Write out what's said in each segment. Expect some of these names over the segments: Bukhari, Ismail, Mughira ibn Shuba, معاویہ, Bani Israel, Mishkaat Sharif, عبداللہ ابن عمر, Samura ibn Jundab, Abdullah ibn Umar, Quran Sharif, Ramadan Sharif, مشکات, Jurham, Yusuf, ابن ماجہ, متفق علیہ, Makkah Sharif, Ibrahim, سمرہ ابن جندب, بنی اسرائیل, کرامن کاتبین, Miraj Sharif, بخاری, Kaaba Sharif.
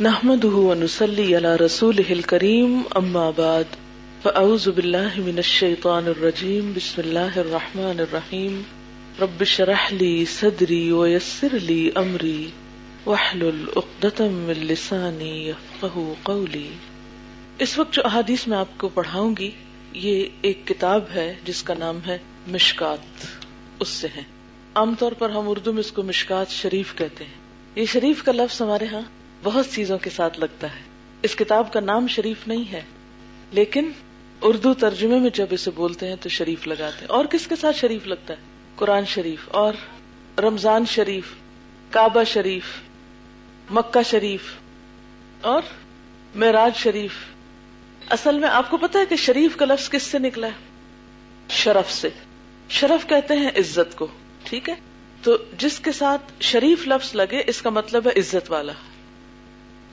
نحمده ونصلي على رسوله الكريم اما بعد فاعوذ بالله من الشيطان الرجيم بسم الله الرحمن الرحيم رب اشرح لي صدري ويسر لي امري واحلل عقدة من لساني يفقهوا قولي۔ اس وقت جو احادیث میں آپ کو پڑھاؤں گی یہ ایک کتاب ہے جس کا نام ہے مشکات، اس سے ہے۔ عام طور پر ہم اردو میں اس کو مشکات شریف کہتے ہیں۔ یہ شریف کا لفظ ہمارے ہاں بہت چیزوں کے ساتھ لگتا ہے۔ اس کتاب کا نام شریف نہیں ہے، لیکن اردو ترجمے میں جب اسے بولتے ہیں تو شریف لگاتے ہیں۔ اور کس کے ساتھ شریف لگتا ہے؟ قرآن شریف اور رمضان شریف، کعبہ شریف، مکہ شریف اور معراج شریف۔ اصل میں آپ کو پتا ہے کہ شریف کا لفظ کس سے نکلا ہے؟ شرف سے۔ شرف کہتے ہیں عزت کو، ٹھیک ہے؟ تو جس کے ساتھ شریف لفظ لگے اس کا مطلب ہے عزت والا۔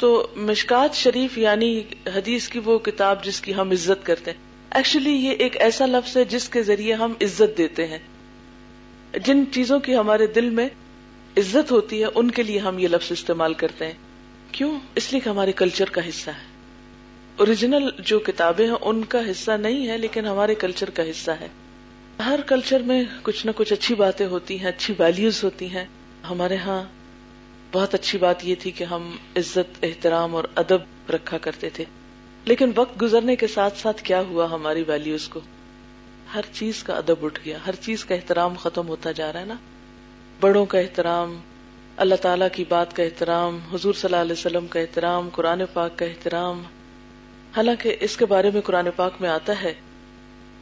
تو مشکات شریف یعنی حدیث کی وہ کتاب جس کی ہم عزت کرتے ہیں۔ ایکچولی یہ ایک ایسا لفظ ہے جس کے ذریعے ہم عزت دیتے ہیں۔ جن چیزوں کی ہمارے دل میں عزت ہوتی ہے ان کے لیے ہم یہ لفظ استعمال کرتے ہیں۔ کیوں؟ اس لیے کہ ہمارے کلچر کا حصہ ہے۔ اوریجنل جو کتابیں ہیں ان کا حصہ نہیں ہے، لیکن ہمارے کلچر کا حصہ ہے۔ ہر کلچر میں کچھ نہ کچھ اچھی باتیں ہوتی ہیں، اچھی ویلیوز ہوتی ہیں۔ ہمارے ہاں بہت اچھی بات یہ تھی کہ ہم عزت، احترام اور ادب رکھا کرتے تھے، لیکن وقت گزرنے کے ساتھ ساتھ کیا ہوا، ہماری ویلیوز کو، ہر چیز کا ادب اٹھ گیا، ہر چیز کا احترام ختم ہوتا جا رہا ہے نا۔ بڑوں کا احترام، اللہ تعالیٰ کی بات کا احترام، حضور صلی اللہ علیہ وسلم کا احترام، قرآن پاک کا احترام۔ حالانکہ اس کے بارے میں قرآن پاک میں آتا ہے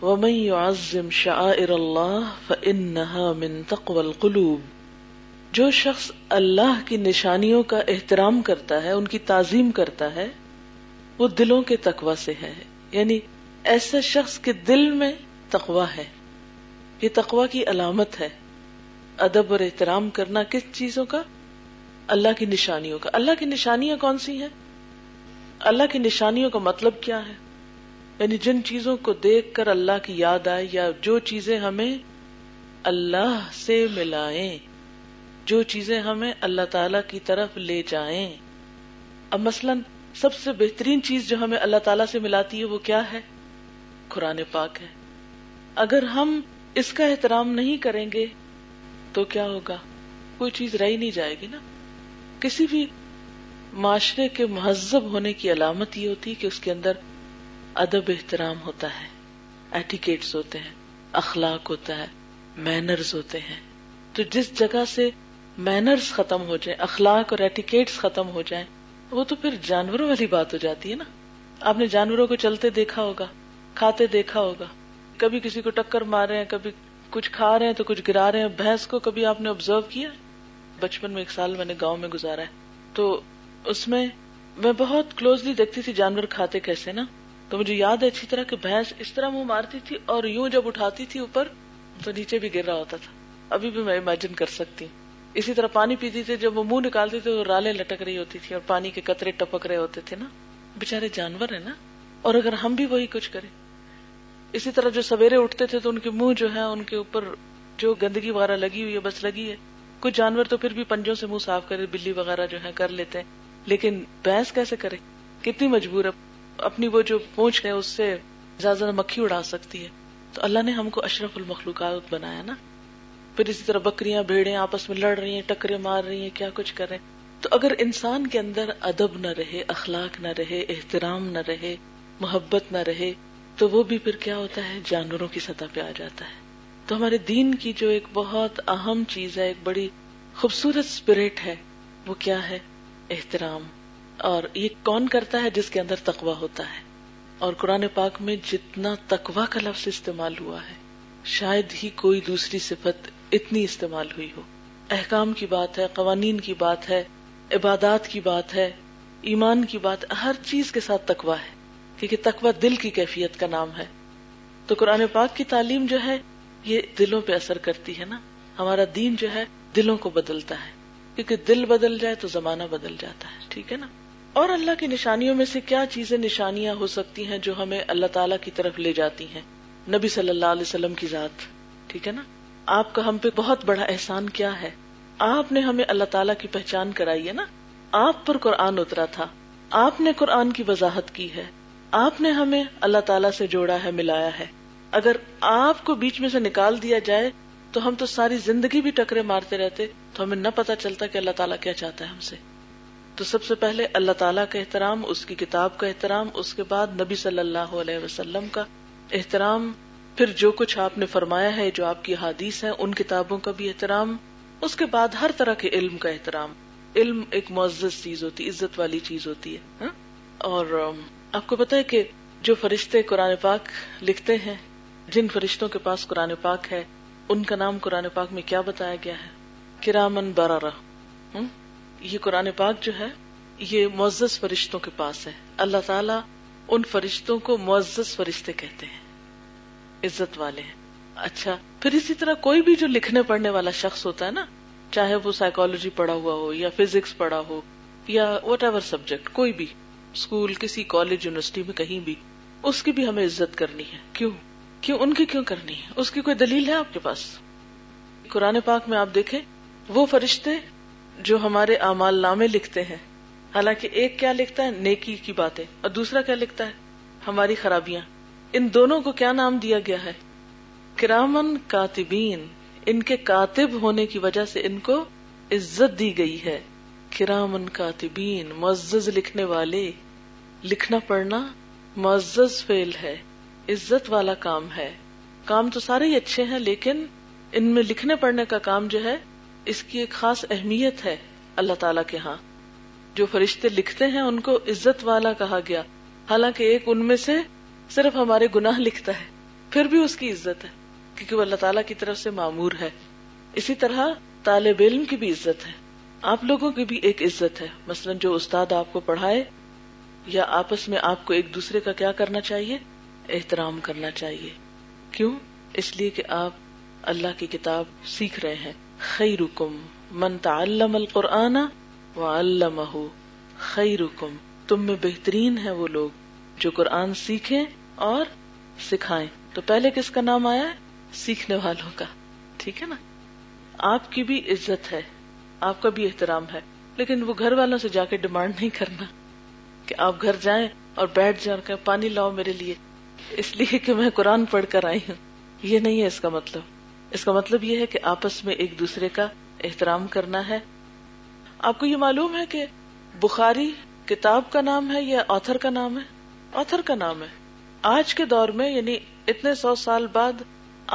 وَمَن يُعَظِّمْ شَعَائِرَ اللَّهِ فَإِنَّهَا مِن تَقْوَى الْقُلُوبِ، جو شخص اللہ کی نشانیوں کا احترام کرتا ہے، ان کی تعظیم کرتا ہے، وہ دلوں کے تقوی سے ہے۔ یعنی ایسا شخص کے دل میں تقوی ہے، یہ تقوی کی علامت ہے۔ ادب اور احترام کرنا کس چیزوں کا؟ اللہ کی نشانیوں کا۔ اللہ کی نشانیاں کون سی ہیں؟ اللہ کی نشانیوں کا مطلب کیا ہے؟ یعنی جن چیزوں کو دیکھ کر اللہ کی یاد آئے، یا جو چیزیں ہمیں اللہ سے ملائیں، جو چیزیں ہمیں اللہ تعالیٰ کی طرف لے جائیں۔ اب مثلاً سب سے بہترین چیز جو ہمیں اللہ تعالیٰ سے ملاتی ہے وہ کیا ہے؟ قرآن پاک ہے۔ اگر ہم اس کا احترام نہیں کریں گے تو کیا ہوگا؟ کوئی چیز رہی نہیں جائے گی نا۔ کسی بھی معاشرے کے مہذب ہونے کی علامت یہ ہوتی ہے کہ اس کے اندر ادب، احترام ہوتا ہے، ایٹیکیٹس ہوتے ہیں، اخلاق ہوتا ہے، مینرز ہوتے ہیں۔ تو جس جگہ سے مینرز ختم ہو جائیں، اخلاق اور ایٹیکیٹس ختم ہو جائیں، وہ تو پھر جانوروں والی بات ہو جاتی ہے نا۔ آپ نے جانوروں کو چلتے دیکھا ہوگا، کھاتے دیکھا ہوگا، کبھی کسی کو ٹکر مار رہے ہیں، کبھی کچھ کھا رہے ہیں تو کچھ گرا رہے ہیں۔ بھینس کو کبھی آپ نے آبزرو کیا؟ بچپن میں ایک سال میں نے گاؤں میں گزارا ہے، تو اس میں بہت کلوزلی دیکھتی تھی جانور کھاتے کیسے نا۔ تو مجھے یاد ہے اچھی طرح کہ بھینس اس طرح منہ مارتی تھی، اور یوں جب اٹھاتی تھی اوپر تو نیچے بھی گر رہا ہوتا تھا۔ ابھی بھی میں امیجن کر سکتی ہوں۔ اسی طرح پانی پیتی تھی، جب وہ منہ نکالتی تھی تو رالیں لٹک رہی ہوتی تھی اور پانی کے قطرے ٹپک رہے ہوتے تھے نا۔ بےچارے جانور ہیں نا، اور اگر ہم بھی وہی کچھ کریں۔ اسی طرح جو سویرے اٹھتے تھے تو ان کے منہ جو ہے، ان کے اوپر جو گندگی وغیرہ لگی ہوئی ہے، بس لگی ہے۔ کچھ جانور تو پھر بھی پنجوں سے منہ صاف کرے، بلی وغیرہ جو ہے کر لیتے ہیں، لیکن بھینس کیسے کرے؟ کتنی مجبور ہے، اپنی وہ جو پونچھ ہے اس سے زیادہ مکھی اڑا سکتی ہے۔ تو اللہ نے ہم کو اشرف المخلوقات بنایا نا۔ پھر اسی طرح بکریاں، بھیڑیں آپس میں لڑ رہی ہیں، ٹکرے مار رہی ہیں، کیا کچھ کر رہے ہیں۔ تو اگر انسان کے اندر ادب نہ رہے، اخلاق نہ رہے، احترام نہ رہے، محبت نہ رہے، تو وہ بھی پھر کیا ہوتا ہے؟ جانوروں کی سطح پہ آ جاتا ہے۔ تو ہمارے دین کی جو ایک بہت اہم چیز ہے، ایک بڑی خوبصورت اسپرٹ ہے، وہ کیا ہے؟ احترام۔ اور یہ کون کرتا ہے؟ جس کے اندر تقوی ہوتا ہے۔ اور قرآن پاک میں جتنا تقوی کا لفظ استعمال ہوا ہے، شاید ہی کوئی دوسری صفت اتنی استعمال ہوئی ہو۔ احکام کی بات ہے، قوانین کی بات ہے، عبادات کی بات ہے، ایمان کی بات، ہر چیز کے ساتھ تقوی ہے، کیونکہ تقوی دل کی کیفیت کا نام ہے۔ تو قرآن پاک کی تعلیم جو ہے یہ دلوں پہ اثر کرتی ہے نا۔ ہمارا دین جو ہے دلوں کو بدلتا ہے، کیونکہ دل بدل جائے تو زمانہ بدل جاتا ہے، ٹھیک ہے نا۔ اور اللہ کی نشانیوں میں سے کیا چیزیں نشانیاں ہو سکتی ہیں جو ہمیں اللہ تعالیٰ کی طرف لے جاتی ہیں؟ نبی صلی اللہ علیہ وسلم کی ذات، ٹھیک ہے نا۔ آپ کا ہم پہ بہت بڑا احسان کیا ہے؟ آپ نے ہمیں اللہ تعالیٰ کی پہچان کرائی ہے نا۔ آپ پر قرآن اترا تھا، آپ نے قرآن کی وضاحت کی ہے، آپ نے ہمیں اللہ تعالیٰ سے جوڑا ہے، ملایا ہے۔ اگر آپ کو بیچ میں سے نکال دیا جائے تو ہم تو ساری زندگی بھی ٹکرے مارتے رہتے، تو ہمیں نہ پتہ چلتا کہ اللہ تعالیٰ کیا چاہتا ہے ہم سے۔ تو سب سے پہلے اللہ تعالیٰ کا احترام، اس کی کتاب کا احترام، اس کے بعد نبی صلی اللہ علیہ وسلم کا احترام، پھر جو کچھ آپ نے فرمایا ہے، جو آپ کی حدیث ہیں، ان کتابوں کا بھی احترام، اس کے بعد ہر طرح کے علم کا احترام۔ علم ایک معزز چیز ہوتی ہے، عزت والی چیز ہوتی ہے۔ اور آپ کو پتہ ہے کہ جو فرشتے قرآن پاک لکھتے ہیں، جن فرشتوں کے پاس قرآن پاک ہے، ان کا نام قرآن پاک میں کیا بتایا گیا ہے؟ کرامن بررہ۔ یہ قرآن پاک جو ہے یہ معزز فرشتوں کے پاس ہے۔ اللہ تعالیٰ ان فرشتوں کو معزز فرشتے کہتے ہیں، عزت والے ہیں۔ اچھا، پھر اسی طرح کوئی بھی جو لکھنے پڑھنے والا شخص ہوتا ہے نا، چاہے وہ سائیکالوجی پڑھا ہوا ہو یا فزکس پڑھا ہو یا واٹ ایور سبجیکٹ، کوئی بھی اسکول، کسی کالج، یونیورسٹی میں کہیں بھی، اس کی بھی ہمیں عزت کرنی ہے۔ کیوں ان کی کیوں کرنی ہے؟ اس کی کوئی دلیل ہے آپ کے پاس؟ قرآن پاک میں آپ دیکھیں وہ فرشتے جو ہمارے اعمال نامے لکھتے ہیں، حالانکہ ایک کیا لکھتا ہے؟ نیکی کی باتیں، اور دوسرا کیا لکھتا ہے؟ ہماری خرابیاں۔ ان دونوں کو کیا نام دیا گیا ہے؟ کرامن کاتبین۔ ان کے کاتب ہونے کی وجہ سے ان کو عزت دی گئی ہے۔ کرامن کاتبین، معزز لکھنے والے۔ لکھنا پڑھنا معزز فعل ہے، عزت والا کام ہے۔ کام تو سارے ہی اچھے ہیں، لیکن ان میں لکھنے پڑھنے کا کام جو ہے، اس کی ایک خاص اہمیت ہے اللہ تعالیٰ کے ہاں۔ جو فرشتے لکھتے ہیں ان کو عزت والا کہا گیا، حالانکہ ایک ان میں سے صرف ہمارے گناہ لکھتا ہے، پھر بھی اس کی عزت ہے، کیونکہ وہ اللہ تعالیٰ کی طرف سے معمور ہے۔ اسی طرح طالب علم کی بھی عزت ہے، آپ لوگوں کی بھی ایک عزت ہے۔ مثلا جو استاد آپ کو پڑھائے، یا آپس میں آپ کو ایک دوسرے کا کیا کرنا چاہیے؟ احترام کرنا چاہیے۔ کیوں؟ اس لیے کہ آپ اللہ کی کتاب سیکھ رہے ہیں۔ خیرکم من تعلم القرآن وعلمہ خیرکم، تم میں بہترین ہیں وہ لوگ جو قرآن سیکھیں اور سکھائیں۔ تو پہلے کس کا نام آیا ہے؟ سیکھنے والوں کا، ٹھیک ہے نا۔ آپ کی بھی عزت ہے، آپ کا بھی احترام ہے، لیکن وہ گھر والوں سے جا کے ڈیمانڈ نہیں کرنا کہ آپ گھر جائیں اور بیٹھ جائیں اور کہیں پانی لاؤ میرے لیے اس لیے کہ میں قرآن پڑھ کر آئی ہوں۔ یہ نہیں ہے اس کا مطلب۔ اس کا مطلب یہ ہے کہ آپس میں ایک دوسرے کا احترام کرنا ہے۔ آپ کو یہ معلوم ہے کہ بخاری کتاب کا نام ہے یا آتھر کا نام ہے؟ آتھر کا نام ہے۔ آج کے دور میں، یعنی اتنے 100 سال بعد،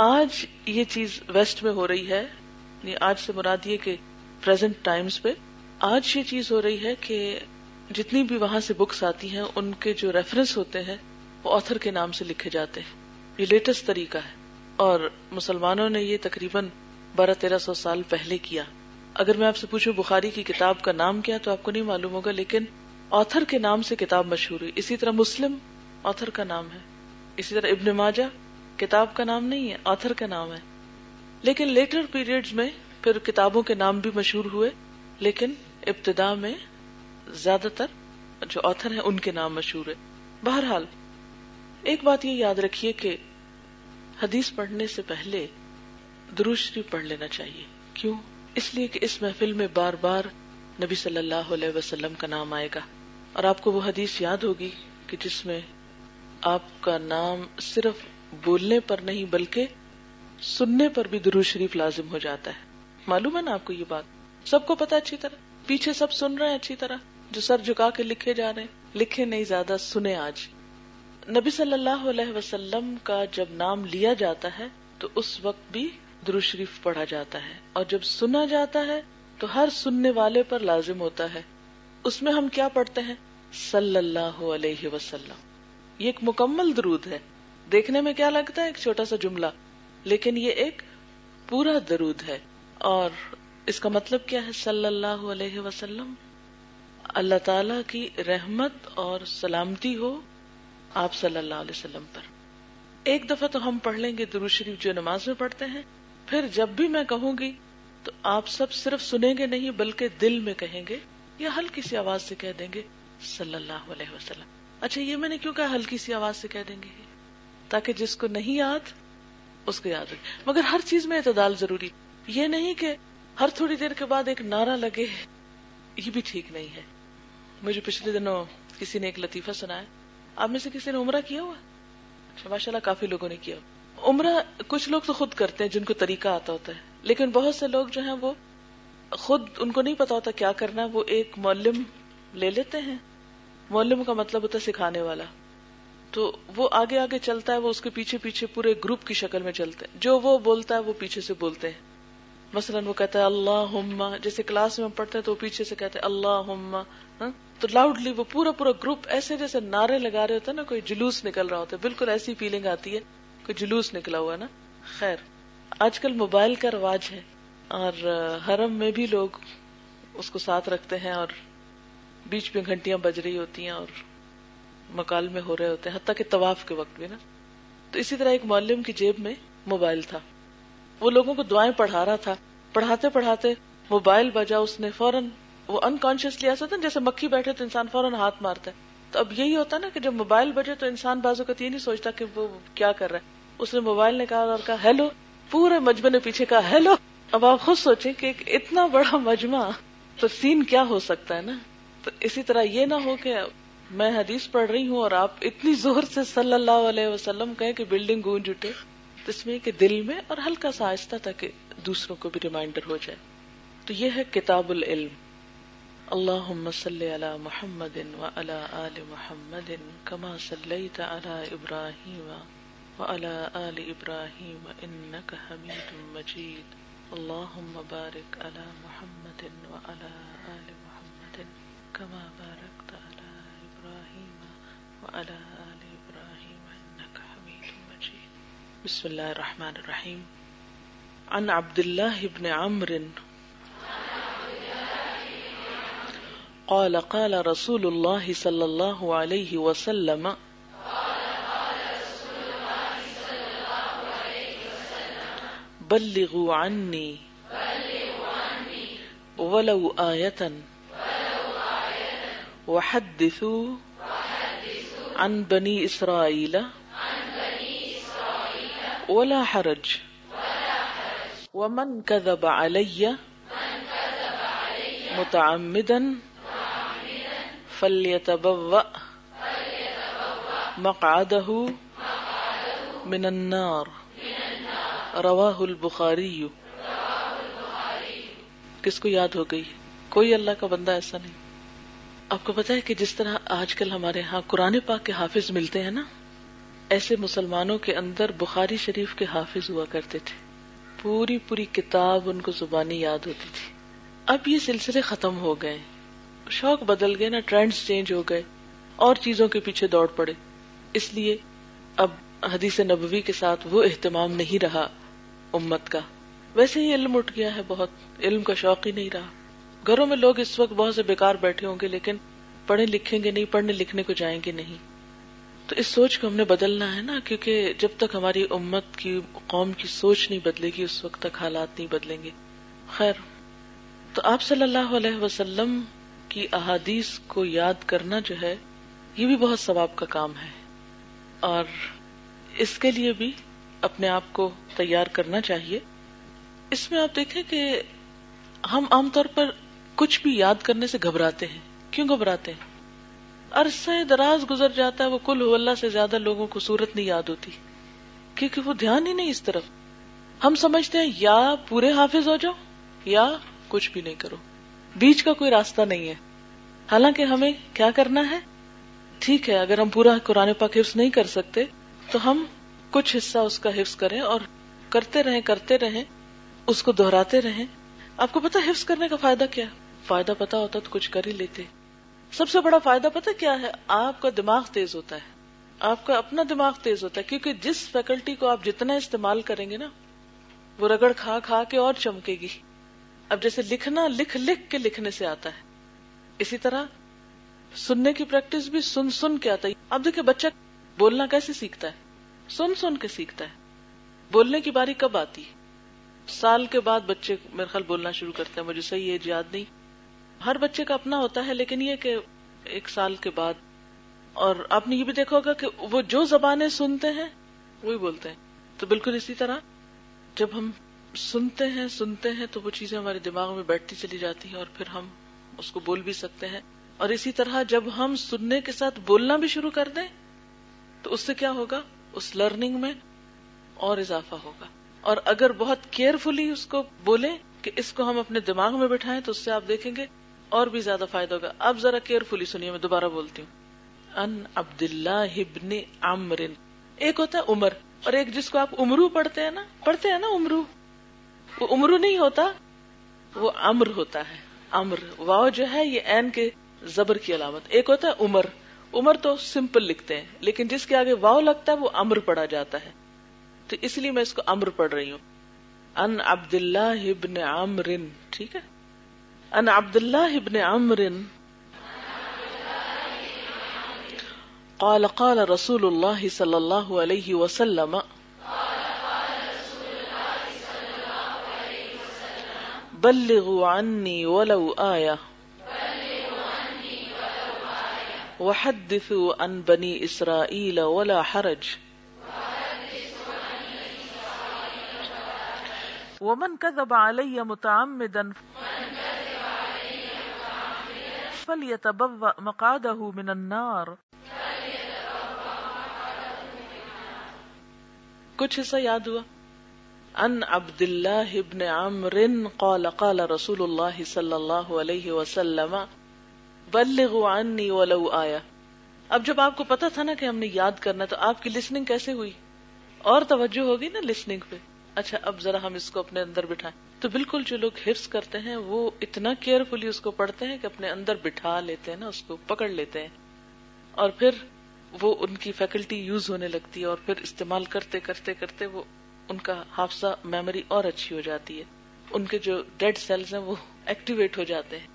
آج یہ چیز ویسٹ میں ہو رہی ہے، یعنی آج سے مراد یہ کہ پریزنٹ ٹائمز پہ آج یہ چیز ہو رہی ہے کہ جتنی بھی وہاں سے بکس آتی ہیں، ان کے جو ریفرنس ہوتے ہیں وہ آتھر کے نام سے لکھے جاتے ہیں۔ یہ لیٹسٹ طریقہ ہے، اور مسلمانوں نے یہ تقریباً 1200-1300 سال پہلے کیا۔ اگر میں آپ سے پوچھوں بخاری کی کتاب کا نام کیا، تو آپ کو نہیں معلوم ہوگا، لیکن آتھر کے نام سے کتاب مشہور ہوئی۔ اسی طرح مسلم آتھر کا نام ہے، اسی طرح ابن ماجہ کتاب کا نام نہیں ہے، آتھر کا نام ہے۔ لیکن لیٹر پیریڈز میں پھر کتابوں کے نام بھی مشہور ہوئے، لیکن ابتدا میں زیادہ تر جو آتھر ہیں ان کے نام مشہور ہے۔ بہرحال ایک بات یہ یاد رکھیے کہ حدیث پڑھنے سے پہلے درود شریف پڑھ لینا چاہیے۔ کیوں؟ اس لیے کہ اس محفل میں بار بار نبی صلی اللہ علیہ وسلم کا نام آئے گا، اور آپ کو وہ حدیث یاد ہوگی کہ جس میں آپ کا نام صرف بولنے پر نہیں بلکہ سننے پر بھی درود شریف لازم ہو جاتا ہے۔ معلوم ہے نا آپ کو یہ بات؟ سب کو پتا اچھی طرح، پیچھے سب سن رہے ہیں اچھی طرح، جو سر جھکا کے لکھے جا رہے ہیں۔ لکھے نہیں، زیادہ سنے۔ آج نبی صلی اللہ علیہ وسلم کا جب نام لیا جاتا ہے تو اس وقت بھی درود شریف پڑھا جاتا ہے، اور جب سنا جاتا ہے تو ہر سننے والے پر لازم ہوتا ہے۔ اس میں ہم کیا پڑھتے ہیں؟ صلی اللہ علیہ وسلم۔ یہ ایک مکمل درود ہے۔ دیکھنے میں کیا لگتا ہے؟ ایک چھوٹا سا جملہ، لیکن یہ ایک پورا درود ہے۔ اور اس کا مطلب کیا ہے صلی اللہ علیہ وسلم؟ اللہ تعالی کی رحمت اور سلامتی ہو آپ صلی اللہ علیہ وسلم پر۔ ایک دفعہ تو ہم پڑھ لیں گے درود شریف جو نماز میں پڑھتے ہیں، پھر جب بھی میں کہوں گی تو آپ سب صرف سنیں گے نہیں بلکہ دل میں کہیں گے، یا ہلکی سی آواز سے کہہ دیں گے صلی اللہ علیہ وسلم۔ اچھا، یہ میں نے کیوں کہا ہلکی سی آواز سے کہہ دیں گے؟ تاکہ جس کو نہیں یاد اس کو یاد رکھے، مگر ہر چیز میں اعتدال ضروری۔ یہ نہیں کہ ہر تھوڑی دیر کے بعد ایک نعرہ لگے یہ بھی ٹھیک نہیں ہے. مجھے پچھلے دنوں کسی نے ایک لطیفہ سنایا. آپ میں سے کسی نے عمرہ کیا ہوا؟ اچھا ماشاء اللہ کافی لوگوں نے کیا عمرہ. کچھ لوگ تو خود کرتے ہیں جن کو طریقہ آتا ہوتا ہے, لیکن بہت سے لوگ جو ہیں وہ خود ان کو نہیں پتا ہوتا کیا کرنا, وہ ایک معلم لے لیتے ہیں. معلم کا مطلب ہوتا ہے سکھانے والا, تو وہ آگے آگے چلتا ہے, وہ اس کے پیچھے پیچھے پورے گروپ کی شکل میں چلتے ہیں, جو وہ بولتا ہے وہ پیچھے سے بولتے ہیں. مثلا وہ کہتا ہے اللہم, جیسے کلاس میں ہم پڑھتے ہیں تو وہ پیچھے سے کہتے ہیں اللہم, تو لاؤڈلی وہ پورا پورا گروپ ایسے جیسے نعرے لگا رہے ہوتے ہیں نا, کوئی جلوس نکل رہا ہوتا ہے, بالکل ایسی فیلنگ آتی ہے کوئی جلوس نکلا ہوا نا. خیر آج کل موبائل کا رواج ہے اور حرم میں بھی لوگ اس کو ساتھ رکھتے ہیں, اور بیچ میں گھنٹیاں بج رہی ہوتی ہیں اور مکالمے ہو رہے ہوتے ہیں, حتیٰ کہ طواف کے وقت بھی نا. تو اسی طرح ایک معلم کی جیب میں موبائل تھا, وہ لوگوں کو دعائیں پڑھا رہا تھا, پڑھاتے پڑھاتے موبائل بجا, اس نے فوراً وہ انکانشیسلی ایسا تھا جیسے مکھی بیٹھے تو انسان فوراً ہاتھ مارتا ہے. تو اب یہی ہوتا نا کہ جب موبائل بجے تو انسان بازو کا یہ نہیں سوچتا کہ وہ کیا کر رہا ہے. اس نے موبائل نکالا اور کہا ہیلو, پورے مجمع نے پیچھے کہا ہیلو. اب آپ خود سوچیں کہ اتنا بڑا مجمع تو سین کیا ہو سکتا ہے نا. تو اسی طرح یہ نہ ہو کہ میں حدیث پڑھ رہی ہوں اور آپ اتنی زور سے صلی اللہ علیہ وسلم کہیں کہ بلڈنگ گونج اٹھے. تو اس میں کہ دل میں اور ہلکا سا آہستہ تاکہ دوسروں کو بھی ریمائنڈر ہو جائے. تو یہ ہے کتاب العلم. اللہم صلی علی محمد وعلی آل محمد کما صلیت علی ابراہیم وعلی آل ابراہیم انک حمید مجید. اللہم بارک علی محمد وعلی آل محمد کما بارکت علی ابراہیم وعلی آل ابراہیم انک حمید مجید. بسم اللہ الرحمن الرحیم. عن عبداللہ ابن عمرو قال قال رسول الله صلى الله عليه وسلم بلغوا عني ولو آية وحدثوا عن بني إسرائيل ولا حرج ومن كذب علي متعمدا فَلْيَتَبَوَّأْ مَقْعَدَهُ مِنَ النَّارِ رَوَاهُ البخاری. کس کو یاد ہو گئی؟ کوئی اللہ کا بندہ ایسا نہیں. آپ کو پتا ہے کہ جس طرح آج کل ہمارے ہاں قرآن پاک کے حافظ ملتے ہیں نا, ایسے مسلمانوں کے اندر بخاری شریف کے حافظ ہوا کرتے تھے. پوری پوری کتاب ان کو زبانی یاد ہوتی تھی. اب یہ سلسلے ختم ہو گئے, شوق بدل گئے نا, ٹرینڈز چینج ہو گئے, اور چیزوں کے پیچھے دوڑ پڑے. اس لیے اب حدیث نبوی کے ساتھ وہ اہتمام نہیں رہا امت کا. ویسے ہی علم اٹھ گیا ہے, بہت علم کا شوق ہی نہیں رہا. گھروں میں لوگ اس وقت بہت سے بیکار بیٹھے ہوں گے, لیکن پڑھے لکھیں گے نہیں, پڑھنے لکھنے کو جائیں گے نہیں. تو اس سوچ کو ہم نے بدلنا ہے نا, کیونکہ جب تک ہماری امت کی قوم کی سوچ نہیں بدلے گی اس وقت تک حالات نہیں بدلیں گے. خیر, تو آپ صلی اللہ علیہ وسلم کی احادیث کو یاد کرنا جو ہے یہ بھی بہت ثواب کا کام ہے, اور اس کے لیے بھی اپنے آپ کو تیار کرنا چاہیے. اس میں آپ دیکھیں کہ ہم عام طور پر کچھ بھی یاد کرنے سے گھبراتے ہیں. کیوں گھبراتے ہیں؟ عرصہ دراز گزر جاتا ہے, وہ قل ہو اللہ سے زیادہ لوگوں کو سورت نہیں یاد ہوتی, کیونکہ وہ دھیان ہی نہیں اس طرف. ہم سمجھتے ہیں یا پورے حافظ ہو جاؤ یا کچھ بھی نہیں کرو, بیچ کا کوئی راستہ نہیں ہے. حالانکہ ہمیں کیا کرنا ہے؟ ٹھیک ہے اگر ہم پورا قرآن پاک حفظ نہیں کر سکتے تو ہم کچھ حصہ اس کا حفظ کریں, اور کرتے رہیں, اس کو دہراتے رہیں. آپ کو پتا حفظ کرنے کا فائدہ کیا ہے؟ فائدہ پتا ہوتا تو کچھ کر ہی لیتے. سب سے بڑا فائدہ پتا کیا ہے؟ آپ کا دماغ تیز ہوتا ہے, آپ کا اپنا دماغ تیز ہوتا ہے, کیونکہ جس فیکلٹی کو آپ جتنا استعمال کریں گے نا, وہ رگڑ کھا کھا کے اور چمکے گی. اب جیسے لکھنا لکھ کے لکھنے سے آتا ہے, اسی طرح سننے کی پریکٹس بھی سن کے آتا ہے. اب دیکھیں بچہ بولنا کیسے سیکھتا ہے؟ سن کے سیکھتا ہے. بولنے کی باری کب آتی ہے؟ سال کے بعد بچے میرے خیال بولنا شروع کرتے ہیں, مجھے صحیح ایج یاد نہیں. ہر بچے کا اپنا ہوتا ہے, لیکن یہ کہ ایک سال کے بعد. اور آپ نے یہ بھی دیکھا ہوگا کہ وہ جو زبانیں سنتے ہیں وہی بولتے ہیں. تو بالکل اسی طرح جب ہم سنتے ہیں تو وہ چیزیں ہمارے دماغ میں بیٹھتی چلی جاتی ہیں, اور پھر ہم اس کو بول بھی سکتے ہیں. اور اسی طرح جب ہم سننے کے ساتھ بولنا بھی شروع کر دیں تو اس سے کیا ہوگا, اس لرننگ میں اور اضافہ ہوگا. اور اگر بہت کیئرفلی اس کو بولیں کہ اس کو ہم اپنے دماغ میں بٹھائیں تو اس سے آپ دیکھیں گے اور بھی زیادہ فائدہ ہوگا. اب ذرا کیئرفلی سنیے, میں دوبارہ بولتی ہوں. ان عبداللہ ابن عمر, ایک ہوتا ہے عمر اور ایک جس کو آپ عمرو پڑھتے ہیں نا, پڑھتے ہیں نا عمرو, وہ عمرو نہیں ہوتا, وہ عمر ہوتا ہے. عمر واو جو ہے یہ عین کے زبر کی علامت. ایک ہوتا ہے عمر, عمر تو سمپل لکھتے ہیں, لیکن جس کے آگے واو لگتا ہے وہ عمر پڑھا جاتا ہے, تو اس لیے میں اس کو عمر پڑھ رہی ہوں. ان عبداللہ ابن عمر, ٹھیک ہے, ان عبداللہ ابن عمر قال قال رسول اللہ صلی اللہ علیہ وسلم بلغوا عنی ولو آیہ وحدثوا عن بنی اسرائیل ولا حرج ومن کذب علی متعمدا فلیتبوأ مقعدہ من النار. کچھ حصہ یاد ہوا؟ ان عبداللہ ابن عمر قال قال رسول اللہ صلی اللہ علیہ وسلم بلغوا عنی ولو آیہ. اب جب آپ کو پتا تھا نا کہ ہم نے یاد کرنا, تو آپ کی لسننگ کیسے ہوئی اور توجہ ہوگی نا لسننگ پہ. اچھا اب ذرا ہم اس کو اپنے اندر بٹھائیں, تو بالکل جو لوگ حفظ کرتے ہیں وہ اتنا کیئرفلی اس کو پڑھتے ہیں کہ اپنے اندر بٹھا لیتے ہیں نا, اس کو پکڑ لیتے ہیں, اور پھر وہ ان کی فیکلٹی یوز ہونے لگتی ہے, اور پھر استعمال کرتے کرتے کرتے وہ ان کا حافظہ میموری اور اچھی ہو جاتی ہے, ان کے جو ڈیڈ سیلز ہیں وہ ایکٹیویٹ ہو جاتے ہیں.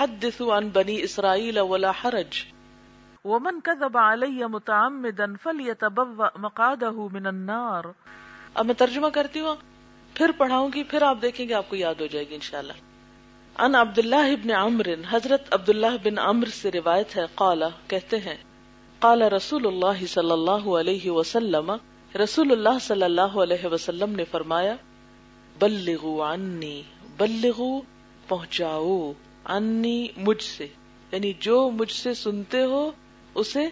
حدثوا عن بنی اسرائیل ولا حرج ومن کذب علی متعمدا فلیتبوأ مقعدہ من النار. اب میں ترجمہ کرتی ہوں, پھر پڑھاؤں گی, پھر آپ دیکھیں گے آپ کو یاد ہو جائے گی انشاءاللہ. ان عبداللہ ابن عمر, حضرت عبداللہ بن عمر سے روایت ہے, قال کہتے ہیں, قال رسول اللہ صلی اللہ علیہ وسلم, رسول اللہ صلی اللہ علیہ وسلم نے فرمایا, بلغوا عنی, بلغوا پہنچاؤ, عنی مجھ سے, یعنی جو مجھ سے سنتے ہو اسے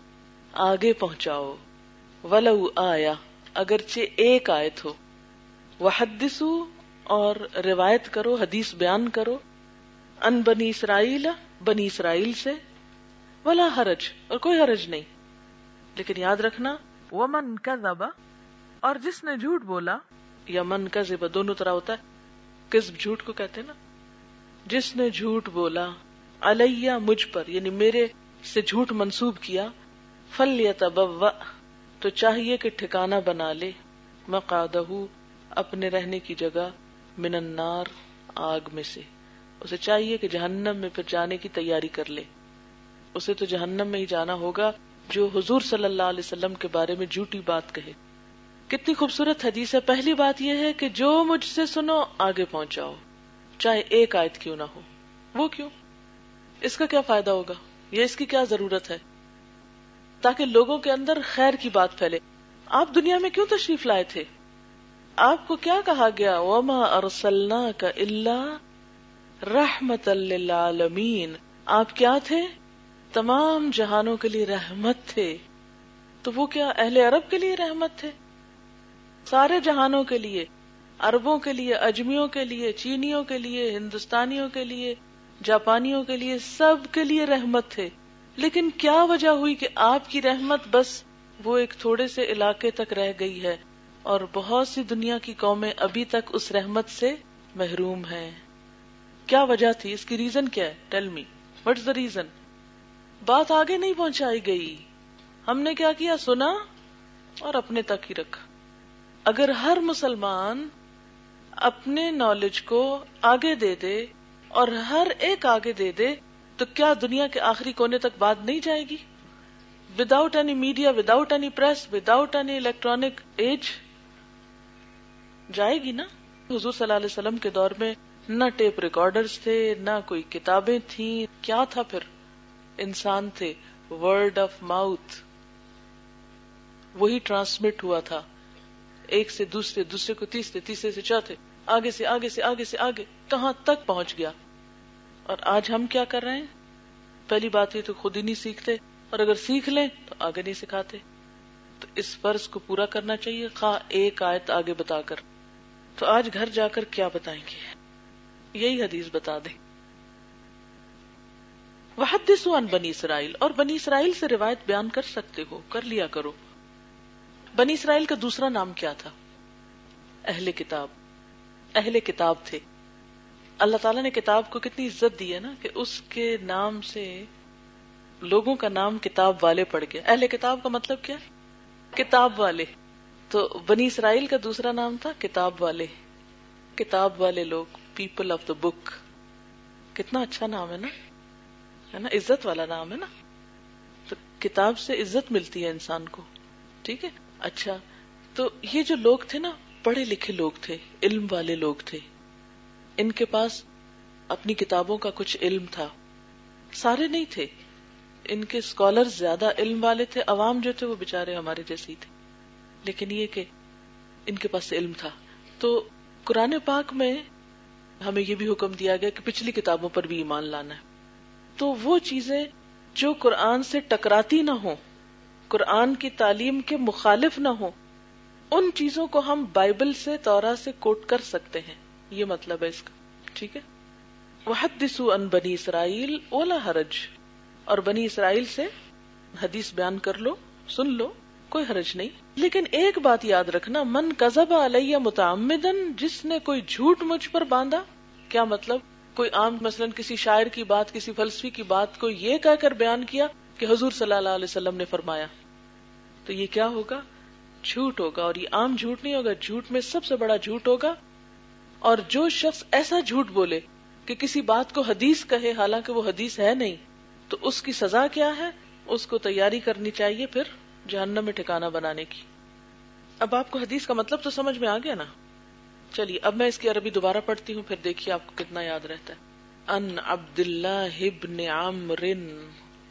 آگے پہنچاؤ, ولو آیا اگرچہ ایک آیت ہو, وحدثو اور روایت کرو, حدیث بیان کرو, ان بنی اسرائیل بنی اسرائیل سے, ولا حرج اور کوئی حرج نہیں. لیکن یاد رکھنا ومن کذب, اور جس نے جھوٹ بولا, یا من کذب دونوں طرح ہوتا ہے, کذب جھوٹ کو کہتے ہیں نا, جس نے جھوٹ بولا, علیہ مجھ پر, یعنی میرے سے جھوٹ منسوب کیا, فلیتبوأ تو چاہیے کہ ٹھکانہ بنا لے, مقعدہ اپنے رہنے کی جگہ, من النار آگ میں سے, اسے چاہیے کہ جہنم میں پھر جانے کی تیاری کر لے. اسے تو جہنم میں ہی جانا ہوگا جو حضور صلی اللہ علیہ وسلم کے بارے میں جھوٹی بات کہے. کتنی خوبصورت حدیث ہے. پہلی بات یہ ہے کہ جو مجھ سے سنو آگے پہنچاؤ, چاہے ایک آیت کیوں نہ ہو. وہ کیوں, اس کا کیا فائدہ ہوگا, یہ اس کی کیا ضرورت ہے, تاکہ لوگوں کے اندر خیر کی بات پھیلے. آپ دنیا میں کیوں تشریف لائے تھے, آپ کو کیا کہا گیا, وما ارسلناک الا رحمت للعالمین, آپ کیا تھے, تمام جہانوں کے لیے رحمت تھے. تو وہ کیا اہل عرب کے لیے رحمت تھے, سارے جہانوں کے لیے, عربوں کے لیے, اجمیوں کے لیے, چینیوں کے لیے, ہندوستانیوں کے لیے, جاپانیوں کے لیے, سب کے لیے رحمت تھے. لیکن کیا وجہ ہوئی کہ آپ کی رحمت بس وہ ایک تھوڑے سے علاقے تک رہ گئی ہے, اور بہت سی دنیا کی قومیں ابھی تک اس رحمت سے محروم ہیں. کیا وجہ تھی, اس کی ریزن کیا ہے, tell me what is the reason. بات آگے نہیں پہنچائی گئی, ہم نے کیا کیا, سنا اور اپنے تک ہی رکھا. اگر ہر مسلمان اپنے نالج کو آگے دے دے اور ہر ایک آگے دے دے تو کیا دنیا کے آخری کونے تک بات نہیں جائے گی, without any media, without any press, without any electronic age جائے گی نا. حضور صلی اللہ علیہ وسلم کے دور میں نہ ٹیپ ریکارڈرز تھے, نہ کوئی کتابیں تھیں, کیا تھا پھر, انسان تھے, ورڈ آف ماؤتھ وہی ٹرانسمٹ ہوا تھا, ایک سے دوسرے, دوسرے کو تیسرے, تیسرے سے چوتھے, آگے سے آگے سے آگے سے آگے, کہاں تک پہنچ گیا. اور آج ہم کیا کر رہے ہیں؟ پہلی بات یہ تو خود ہی نہیں سیکھتے، اور اگر سیکھ لیں تو آگے نہیں سکھاتے. تو اس فرض کو پورا کرنا چاہیے خواہ ایک آیت آگے بتا کر. تو آج گھر جا کر کیا بتائیں گے؟ یہی حدیث بتا دیں. وحدثوا عن بنی اسرائیل، اور بنی اسرائیل سے روایت بیان کر سکتے ہو، کر لیا کرو. بنی اسرائیل کا دوسرا نام کیا تھا؟ اہل کتاب. اہل کتاب تھے. اللہ تعالیٰ نے کتاب کو کتنی عزت دی ہے نا، کہ اس کے نام سے لوگوں کا نام کتاب والے پڑ گیا. اہل کتاب کا مطلب کیا ہے؟ کتاب والے. تو بنی اسرائیل کا دوسرا نام تھا کتاب والے. کتاب والے لوگ، پیپل آف دا بک. کتنا اچھا نام ہے نا، ہے نا، عزت والا نام ہے نا. تو کتاب سے عزت ملتی ہے انسان کو، ٹھیک ہے. اچھا، تو یہ جو لوگ تھے نا، پڑھے لکھے لوگ تھے، علم والے لوگ تھے. ان کے پاس اپنی کتابوں کا کچھ علم تھا، سارے نہیں تھے. ان کے اسکالر زیادہ علم والے تھے، عوام جو تھے وہ بےچارے ہمارے جیسے ہی تھے. لیکن یہ کہ ان کے پاس علم تھا. تو قرآن پاک میں ہمیں یہ بھی حکم دیا گیا کہ پچھلی کتابوں پر بھی ایمان لانا ہے. تو وہ چیزیں جو قرآن سے ٹکراتی نہ ہوں، قرآن کی تعلیم کے مخالف نہ ہوں، ان چیزوں کو ہم بائبل سے، تورا سے کوٹ کر سکتے ہیں. یہ مطلب ہے اس کا، ٹھیک ہے. وحدثوا عن بنی اسرائیل ولا حرج، اور بنی اسرائیل سے حدیث بیان کر لو، سن لو، کوئی حرج نہیں. لیکن ایک بات یاد رکھنا، من کذب علیہ متعمدا، جس نے کوئی جھوٹ مجھ پر باندھا. کیا مطلب؟ کوئی عام مثلا کسی شاعر کی بات، کسی فلسفی کی بات کو یہ کہہ کر بیان کیا کہ حضور صلی اللہ علیہ وسلم نے فرمایا، تو یہ کیا ہوگا؟ جھوٹ ہوگا. اور یہ عام جھوٹ نہیں ہوگا، جھوٹ میں سب سے بڑا جھوٹ ہوگا. اور جو شخص ایسا جھوٹ بولے کہ کسی بات کو حدیث کہے حالانکہ وہ حدیث ہے نہیں، تو اس کی سزا کیا ہے؟ اس کو تیاری کرنی چاہیے پھر جہنم میں ٹھکانہ بنانے کی. اب آپ کو حدیث کا مطلب تو سمجھ میں آ گیا نا. چلیے اب میں اس کی عربی دوبارہ پڑھتی ہوں، پھر دیکھیے آپ کو کتنا یاد رہتا ہے. ان عبداللہ ابن عمر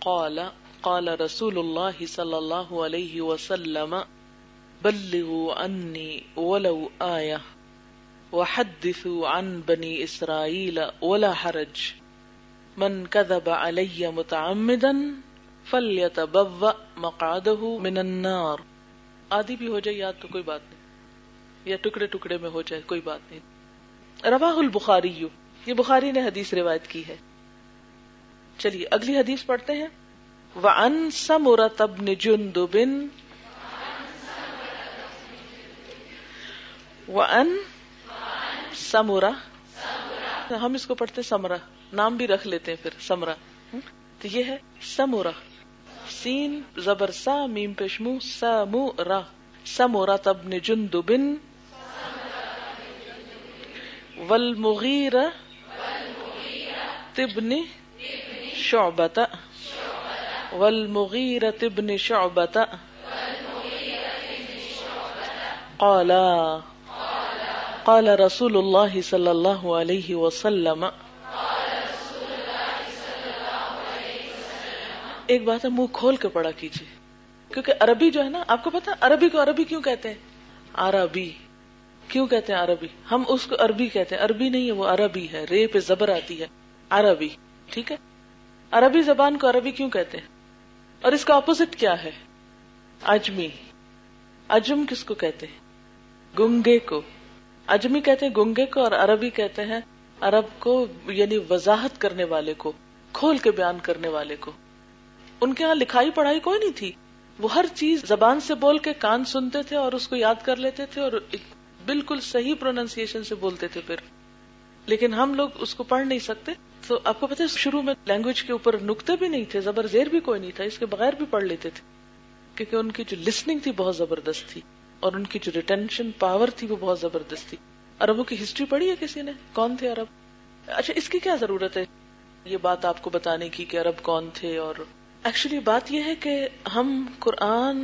قال قال رسول اللہ صلی اللہ علیہ وسلم بلغوا عنی ولو آیہ وحدثوا عن بنی اسرائیل ولا حرج من کذب علی متعمدا فلیتبوأ مقعده من النار. آدھی بھی ہو جائے یاد تو کوئی بات نہیں، یا ٹکڑے ٹکڑے میں ہو جائے کوئی بات نہیں. رواہ البخاری، یہ بخاری نے حدیث روایت کی ہے. چلیے اگلی حدیث پڑھتے ہیں. وعن سمرہ ابن جندب وعن سمورا، ہم اس کو پڑھتے سمرا، نام بھی رکھ لیتے ہیں پھر سمرا. تو یہ ہے سمورا، سین زبر سا، میم پیش مو، سمورا. سمورا ابن جندب والمغیرہ ابن شعبہ والمغیرہ ابن شعبہ قالا قال رسول الله صلى الله عليه وسلم. ایک بات ہے، منہ کھول کے پڑھا کیجیے، کیونکہ عربی جو ہے نا، آپ کو پتا عربی کو عربی کیوں کہتے ہیں؟ عربی کیوں کہتے ہیں؟ عربی. ہم اس کو عربی کہتے ہیں، عربی نہیں ہے وہ، عربی ہے. رے پہ زبر آتی ہے، عربی، ٹھیک ہے. عربی زبان کو عربی کیوں کہتے ہیں؟ اور اس کا اپوزٹ کیا ہے؟ عجمی. عجم کس کو کہتے ہیں؟ گنگے کو عجمی کہتے ہیں، گنگے کو. اور عربی کہتے ہیں عرب کو، یعنی وضاحت کرنے والے کو، کھول کے بیان کرنے والے کو. ان کے ہاں لکھائی پڑھائی کوئی نہیں تھی، وہ ہر چیز زبان سے بول کے کان سنتے تھے اور اس کو یاد کر لیتے تھے، اور بالکل صحیح پروننسیشن سے بولتے تھے پھر. لیکن ہم لوگ اس کو پڑھ نہیں سکتے. تو آپ کو پتہ ہے شروع میں لینگویج کے اوپر نقطے بھی نہیں تھے، زبر زیر بھی کوئی نہیں تھا، اس کے بغیر بھی پڑھ لیتے تھے، کیونکہ ان کی جو لسننگ تھی بہت زبردست تھی، اور ان کی جو ریٹینشن پاور تھی وہ بہت زبردست تھی. عربوں کی ہسٹری پڑھی ہے کسی نے؟ کون تھے عرب؟ اچھا، اس کی کیا ضرورت ہے یہ بات آپ کو بتانے کی کہ عرب کون تھے؟ اور ایکچولی بات یہ ہے کہ ہم قرآن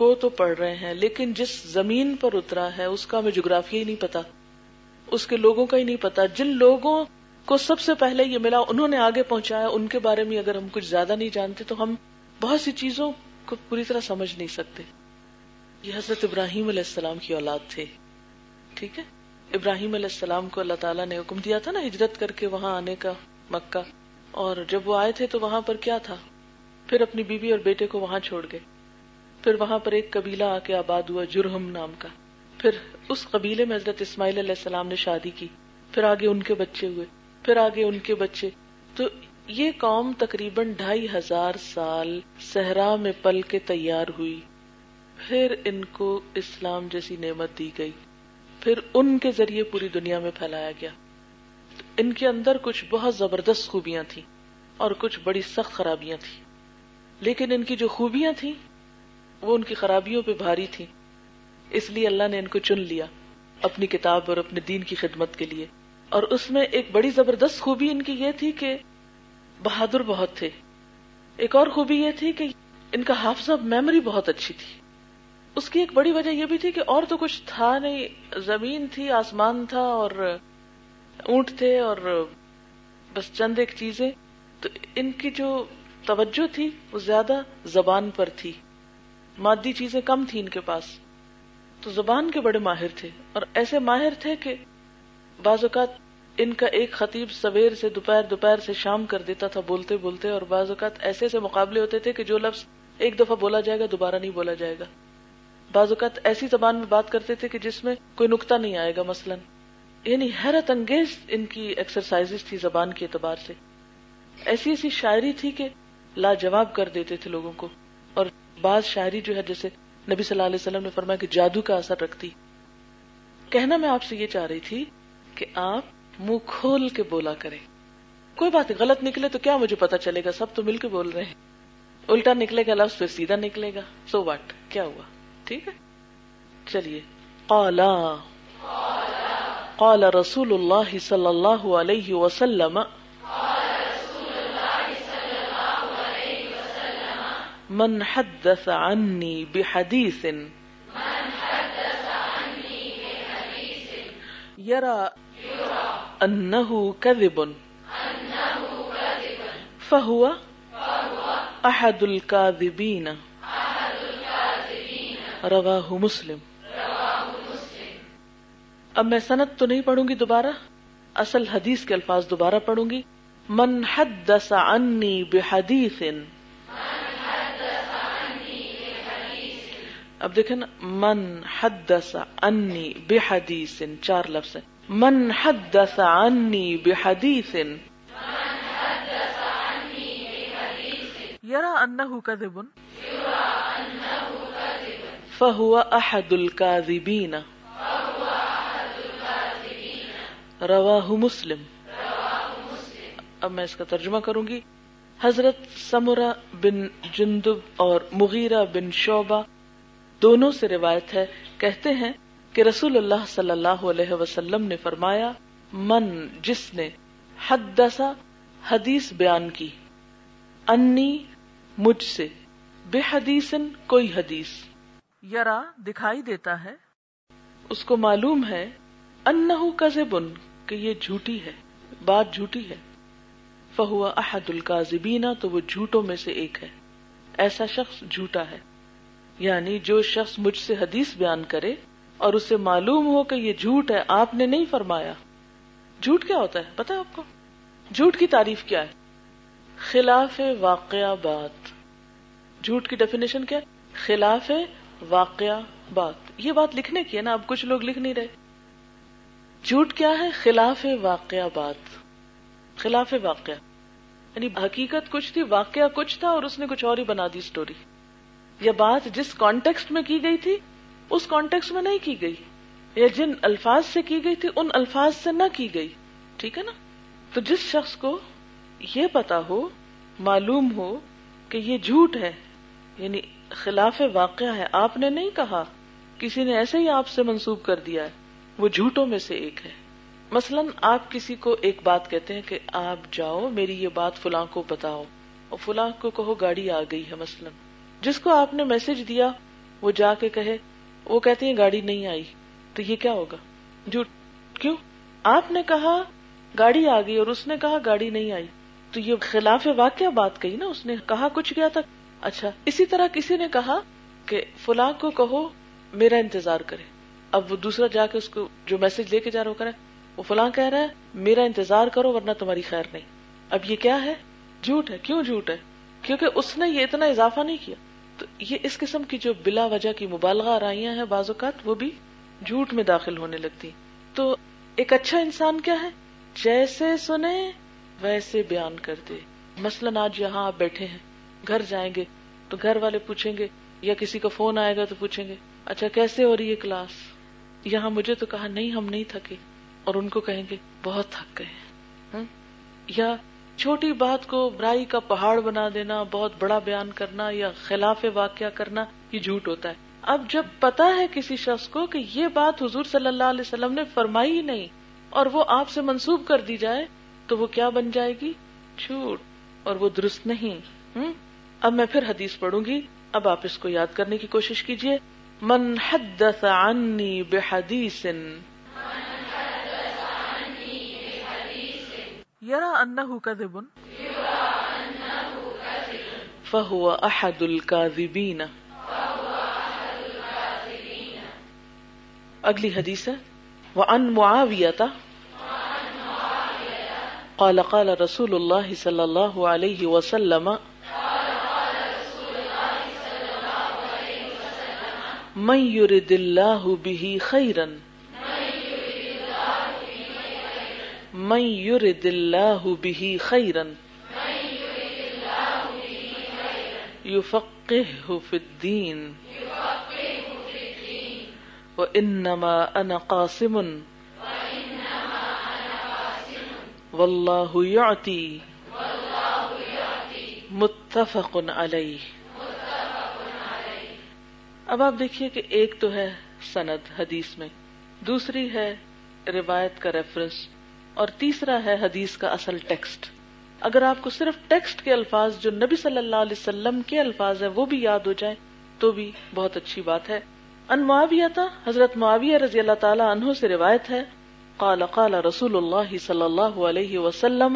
کو تو پڑھ رہے ہیں، لیکن جس زمین پر اترا ہے اس کا ہمیں جغرافیہ ہی نہیں پتا، اس کے لوگوں کا ہی نہیں پتا. جن لوگوں کو سب سے پہلے یہ ملا، انہوں نے آگے پہنچایا، ان کے بارے میں اگر ہم کچھ زیادہ نہیں جانتے تو ہم بہت سی چیزوں کو پوری طرح سمجھ نہیں سکتے. یہ حضرت ابراہیم علیہ السلام کی اولاد تھے، ٹھیک ہے. ابراہیم علیہ السلام کو اللہ تعالیٰ نے حکم دیا تھا نا ہجرت کر کے وہاں آنے کا، مکہ، اور جب وہ آئے تھے تو وہاں پر کیا تھا، پھر اپنی بیوی اور بیٹے کو وہاں چھوڑ گئے، پھر وہاں پر ایک قبیلہ آ کے آباد ہوا جرہم نام کا، پھر اس قبیلے میں حضرت اسماعیل علیہ السلام نے شادی کی، پھر آگے ان کے بچے ہوئے، پھر آگے ان کے بچے. تو یہ قوم تقریباً 2500 سال صحرا میں پل کے تیار ہوئی، پھر ان کو اسلام جیسی نعمت دی گئی، پھر ان کے ذریعے پوری دنیا میں پھیلایا گیا. ان کے اندر کچھ بہت زبردست خوبیاں تھیں اور کچھ بڑی سخت خرابیاں تھیں، لیکن ان کی جو خوبیاں تھیں وہ ان کی خرابیوں پہ بھاری تھیں، اس لیے اللہ نے ان کو چن لیا اپنی کتاب اور اپنے دین کی خدمت کے لیے. اور اس میں ایک بڑی زبردست خوبی ان کی یہ تھی کہ بہادر بہت تھے. ایک اور خوبی یہ تھی کہ ان کا حافظہ میموری بہت اچھی تھی. اس کی ایک بڑی وجہ یہ بھی تھی کہ اور تو کچھ تھا نہیں، زمین تھی، آسمان تھا، اور اونٹ تھے، اور بس چند ایک چیزیں. تو ان کی جو توجہ تھی وہ زیادہ زبان پر تھی، مادی چیزیں کم تھیں ان کے پاس، تو زبان کے بڑے ماہر تھے. اور ایسے ماہر تھے کہ بعض اوقات ان کا ایک خطیب سویر سے دوپہر، دوپہر سے شام کر دیتا تھا بولتے بولتے. اور بعض اوقات ایسے ایسے مقابلے ہوتے تھے کہ جو لفظ ایک دفعہ بولا جائے گا دوبارہ نہیں بولا جائے گا. بعض اوقات ایسی زبان میں بات کرتے تھے کہ جس میں کوئی نکتہ نہیں آئے گا مثلا. یعنی حیرت انگیز ان کی ایکسرسائزز تھی زبان کے اعتبار سے. ایسی ایسی شاعری تھی کہ لاجواب کر دیتے تھے لوگوں کو. اور بعض شاعری جو ہے جیسے نبی صلی اللہ علیہ وسلم نے فرمایا کہ جادو کا اثر رکھتی. کہنا میں آپ سے یہ چاہ رہی تھی کہ آپ منہ کھول کے بولا کریں. کوئی بات غلط نکلے تو کیا مجھے پتا چلے گا، سب تو مل کے بول رہے ہیں. الٹا نکلے گا لفظ پھر سیدھا نکلے گا، سو واٹ، کیا ہوا، ٹھیک ہے. چلیے، قالا قال رسول اللہ صلی اللہ علیہ وسلم من حدث عنی بحدیث یرا انه كذب فهو احد الكاذبين رواه مسلم. اب میں سند تو نہیں پڑھوں گی دوبارہ، اصل حدیث کے الفاظ دوبارہ پڑھوں گی. من حدث عني بحديث، اب دیکھیں نا، من حدث عني بحديث، چار لفظ ہیں. من حدث عني بحديث يرى انه كذب فهو احد الكاذبين رواه مسلم. اب میں اس کا ترجمہ کروں گی. حضرت سمرہ بن جندب اور مغیرہ بن شعبہ دونوں سے روایت ہے، کہتے ہیں کہ رسول اللہ صلی اللہ علیہ وسلم نے فرمایا، من جس نے، حدثا حدیث بیان کی، انی مجھ سے، بے حدیثن کوئی حدیث، یرا دکھائی دیتا ہے، اس کو معلوم ہے، انہو کذبن کہ یہ جھوٹی ہے، بات جھوٹی ہے، فہو احد الکاذبین تو وہ جھوٹوں میں سے ایک ہے، ایسا شخص جھوٹا ہے. یعنی جو شخص مجھ سے حدیث بیان کرے اور اسے معلوم ہو کہ یہ جھوٹ ہے، آپ نے نہیں فرمایا. جھوٹ کیا ہوتا ہے پتا ہے آپ کو؟ جھوٹ کی تعریف کیا ہے؟ خلاف واقعہ بات. جھوٹ کی ڈیفینیشن کیا ہے؟ خلاف واقعہ بات. یہ بات لکھنے کی ہے نا، اب کچھ لوگ لکھ نہیں رہے. جھوٹ کیا ہے؟ خلاف واقعہ بات، خلاف واقعہ. یعنی حقیقت کچھ تھی، واقعہ کچھ تھا، اور اس نے کچھ اور ہی بنا دی سٹوری. یہ بات جس کانٹیکسٹ میں کی گئی تھی اس کانٹیکسٹ میں نہیں کی گئی، یا جن الفاظ سے کی گئی تھی ان الفاظ سے نہ کی گئی، ٹھیک ہے نا. تو جس شخص کو یہ پتا ہو، معلوم ہو کہ یہ جھوٹ ہے، یعنی خلاف واقعہ ہے، آپ نے نہیں کہا، کسی نے ایسے ہی آپ سے منسوب کر دیا ہے، وہ جھوٹوں میں سے ایک ہے. مثلا آپ کسی کو ایک بات کہتے ہیں کہ آپ جاؤ میری یہ بات فلاں کو بتاؤ، اور فلاں کو کہو گاڑی آ گئی ہے مثلا. جس کو آپ نے میسج دیا وہ جا کے کہے، وہ کہتے ہیں گاڑی نہیں آئی، تو یہ کیا ہوگا؟ جھوٹ. کیوں؟ آپ نے کہا گاڑی آ گئی اور اس نے کہا گاڑی نہیں آئی، تو یہ خلاف واقعہ بات کہی نا، اس نے کہا کچھ گیا تھا. اچھا، اسی طرح کسی نے کہا کہ فلاں کو کہو میرا انتظار کرے، اب وہ دوسرا جا کے اس کو جو میسج لے کے جا رہا ہو کرے، وہ فلاں کہہ رہا ہے میرا انتظار کرو ورنہ تمہاری خیر نہیں. اب یہ کیا ہے؟ جھوٹ ہے. کیوں جھوٹ ہے؟ کیونکہ اس نے یہ اتنا اضافہ نہیں کیا. تو یہ اس قسم کی جو بلا وجہ کی مبالغہ آرائیاں ہیں بعض اوقات وہ بھی جھوٹ میں داخل ہونے لگتی. تو ایک اچھا انسان کیا ہے؟ جیسے سنے ویسے بیان کر دے. مثلاً آج یہاں آپ بیٹھے ہیں, گھر جائیں گے تو گھر والے پوچھیں گے یا کسی کا فون آئے گا تو پوچھیں گے اچھا کیسے ہو رہی ہے کلاس, یہاں مجھے تو کہا نہیں ہم نہیں تھکے, اور ان کو کہیں گے بہت تھک گئے. یا چھوٹی بات کو برائی کا پہاڑ بنا دینا, بہت بڑا بیان کرنا یا خلاف واقعہ کرنا, یہ جھوٹ ہوتا ہے. اب جب پتا ہے کسی شخص کو کہ یہ بات حضور صلی اللہ علیہ وسلم نے فرمائی ہی نہیں اور وہ آپ سے منسوب کر دی جائے تو وہ کیا بن جائے گی؟ جھوٹ, اور وہ درست نہیں. اب میں پھر حدیث پڑھوں گی, اب آپ اس کو یاد کرنے کی کوشش کیجئے. من حدث عنی بحدیث یرا انہ کذب فہو احد الکاذبین. اگلی حدیث ہے وعن معاویہ قال قال رسول اللہ صلی اللہ علیہ وسلم من يرد اللہ به خیرا من يرد اللہ به خیرا یفقہہ فی الدین وَإِنَّمَا أَنَا قَاسِمٌ وَاللَّهُ يُعْطِي مُتَّفَقٌ عَلَيْهِ. اب آپ دیکھیے کہ ایک تو ہے سند حدیث میں, دوسری ہے روایت کا ریفرنس, اور تیسرا ہے حدیث کا اصل ٹیکسٹ. اگر آپ کو صرف ٹیکسٹ کے الفاظ جو نبی صلی اللہ علیہ وسلم کے الفاظ ہیں وہ بھی یاد ہو جائیں تو بھی بہت اچھی بات ہے. ان معاویہ حضرت معاویہ رضی اللہ تعالی عنہ سے روایت ہے قال قال رسول اللہ صلی اللہ علیہ وسلم,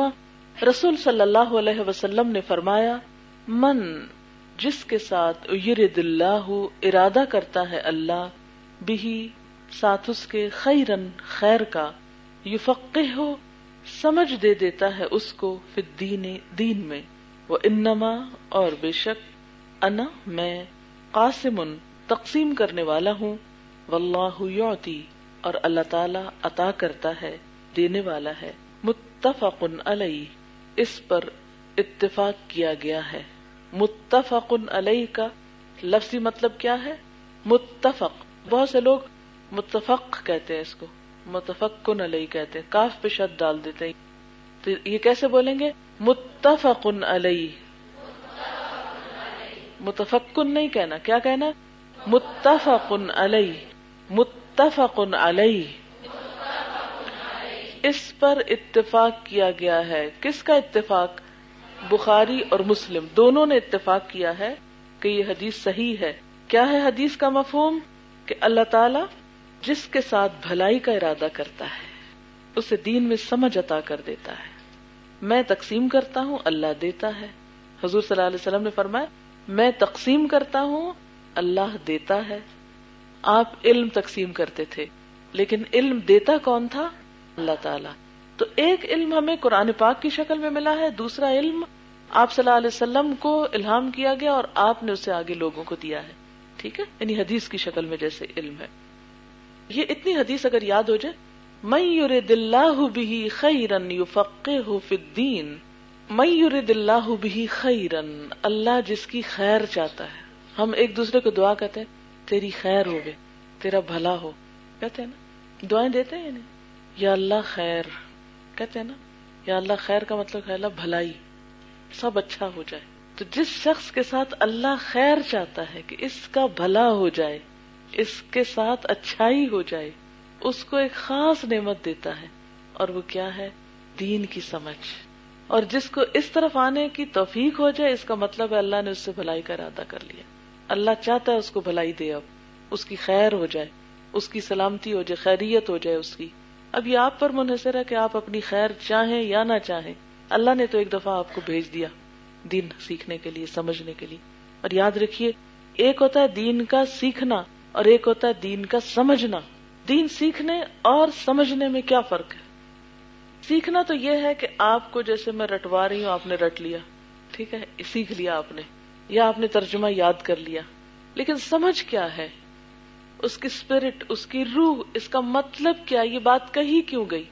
رسول صلی اللہ علیہ وسلم نے فرمایا من, جس کے ساتھ یرد اللہ, ارادہ کرتا ہے اللہ, بہی, ساتھ اس کے, خیرن, خیر کا, یفقہو, سمجھ دے دیتا ہے اس کو, فی الدین, دین میں, وانما, اور بے شک, انا, میں, قاسمن, تقسیم کرنے والا ہوں, واللہ یعطی, اور اللہ تعالی عطا کرتا ہے, دینے والا ہے, متفق علیہ, اس پر اتفاق کیا گیا ہے. متفق علیہ کا لفظی مطلب کیا ہے؟ متفق. بہت سے لوگ متفق کہتے ہیں اس کو, متفق علیہ کہتے ہیں, کاف پہ شد ڈال دیتے ہیں. تو یہ کیسے بولیں گے؟ متفق علیہ. متفق نہیں کہنا, کیا کہنا؟ متفق علیہ, متفق علیہ, اس پر اتفاق کیا گیا ہے. کس کا اتفاق؟ بخاری اور مسلم دونوں نے اتفاق کیا ہے کہ یہ حدیث صحیح ہے. کیا ہے حدیث کا مفہوم؟ کہ اللہ تعالی جس کے ساتھ بھلائی کا ارادہ کرتا ہے اسے دین میں سمجھ عطا کر دیتا ہے. میں تقسیم کرتا ہوں, اللہ دیتا ہے. حضور صلی اللہ علیہ وسلم نے فرمایا میں تقسیم کرتا ہوں, اللہ دیتا ہے. آپ علم تقسیم کرتے تھے لیکن علم دیتا کون تھا؟ اللہ تعالیٰ. تو ایک علم ہمیں قرآن پاک کی شکل میں ملا ہے, دوسرا علم آپ صلی اللہ علیہ وسلم کو الہام کیا گیا اور آپ نے اسے آگے لوگوں کو دیا ہے. ٹھیک ہے, یعنی حدیث کی شکل میں جیسے علم ہے. یہ اتنی حدیث اگر یاد ہو جائے, من یرد اللہ بہ خیرا یفقہہ فی الدین, من یرد اللہ بہ خیرا, اللہ جس کی خیر چاہتا ہے. ہم ایک دوسرے کو دعا کہتے ہیں تیری خیر ہو گئے, تیرا بھلا ہو, کہتے ہیں نا, دعائیں دیتے ہیں یعنی یا اللہ خیر, کہتے ہیں نا یا اللہ خیر کا مطلب ہے اللہ بھلائی, سب اچھا ہو جائے. تو جس شخص کے ساتھ اللہ خیر چاہتا ہے کہ اس کا بھلا ہو جائے, اس کے ساتھ اچھائی ہو جائے, اس کو ایک خاص نعمت دیتا ہے, اور وہ کیا ہے؟ دین کی سمجھ. اور جس کو اس طرف آنے کی توفیق ہو جائے اس کا مطلب ہے اللہ نے اس سے بھلائی کا ارادہ کر لیا. اللہ چاہتا ہے اس کو بھلائی دے, اب اس کی خیر ہو جائے, اس کی سلامتی ہو جائے, خیریت ہو جائے اس کی. اب یہ آپ پر منحصر ہے کہ آپ اپنی خیر چاہیں یا نہ چاہیں, اللہ نے تو ایک دفعہ آپ کو بھیج دیا دین سیکھنے کے لیے, سمجھنے کے لیے. اور یاد رکھیے ایک ہوتا ہے دین کا سیکھنا اور ایک ہوتا ہے دین کا سمجھنا. دین سیکھنے اور سمجھنے میں کیا فرق ہے؟ سیکھنا تو یہ ہے کہ آپ کو جیسے میں رٹوا رہی ہوں آپ نے رٹ لیا، ٹھیک ہے، سیکھ لیا آپ نے، یا آپ نے ترجمہ یاد کر لیا، لیکن سمجھ کیا ہے، اس کی اسپرٹ، اس کی روح، اس کا مطلب کیا، یہ بات کہی کیوں گئی؟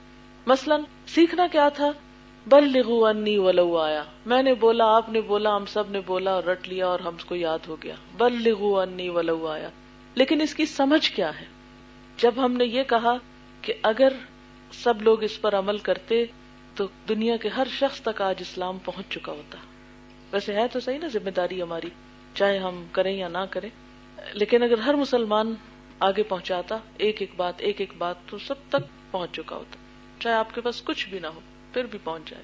مثلا سیکھنا کیا تھا، بلغوا انی ولو آیا، میں نے بولا، آپ نے بولا، ہم سب نے بولا اور رٹ لیا اور ہم کو یاد ہو گیا، بلغوا انی ولو آیا، لیکن اس کی سمجھ کیا ہے؟ جب ہم نے یہ کہا کہ اگر سب لوگ اس پر عمل کرتے تو دنیا کے ہر شخص تک آج اسلام پہنچ چکا ہوتا. ویسے ہے تو صحیح نا ذمہ داری ہماری، چاہے ہم کریں یا نہ کریں، لیکن اگر ہر مسلمان آگے پہنچاتا ایک ایک بات تو سب تک پہنچ چکا ہوتا، چاہے آپ کے پاس کچھ بھی نہ ہو پھر بھی پہنچ جائے.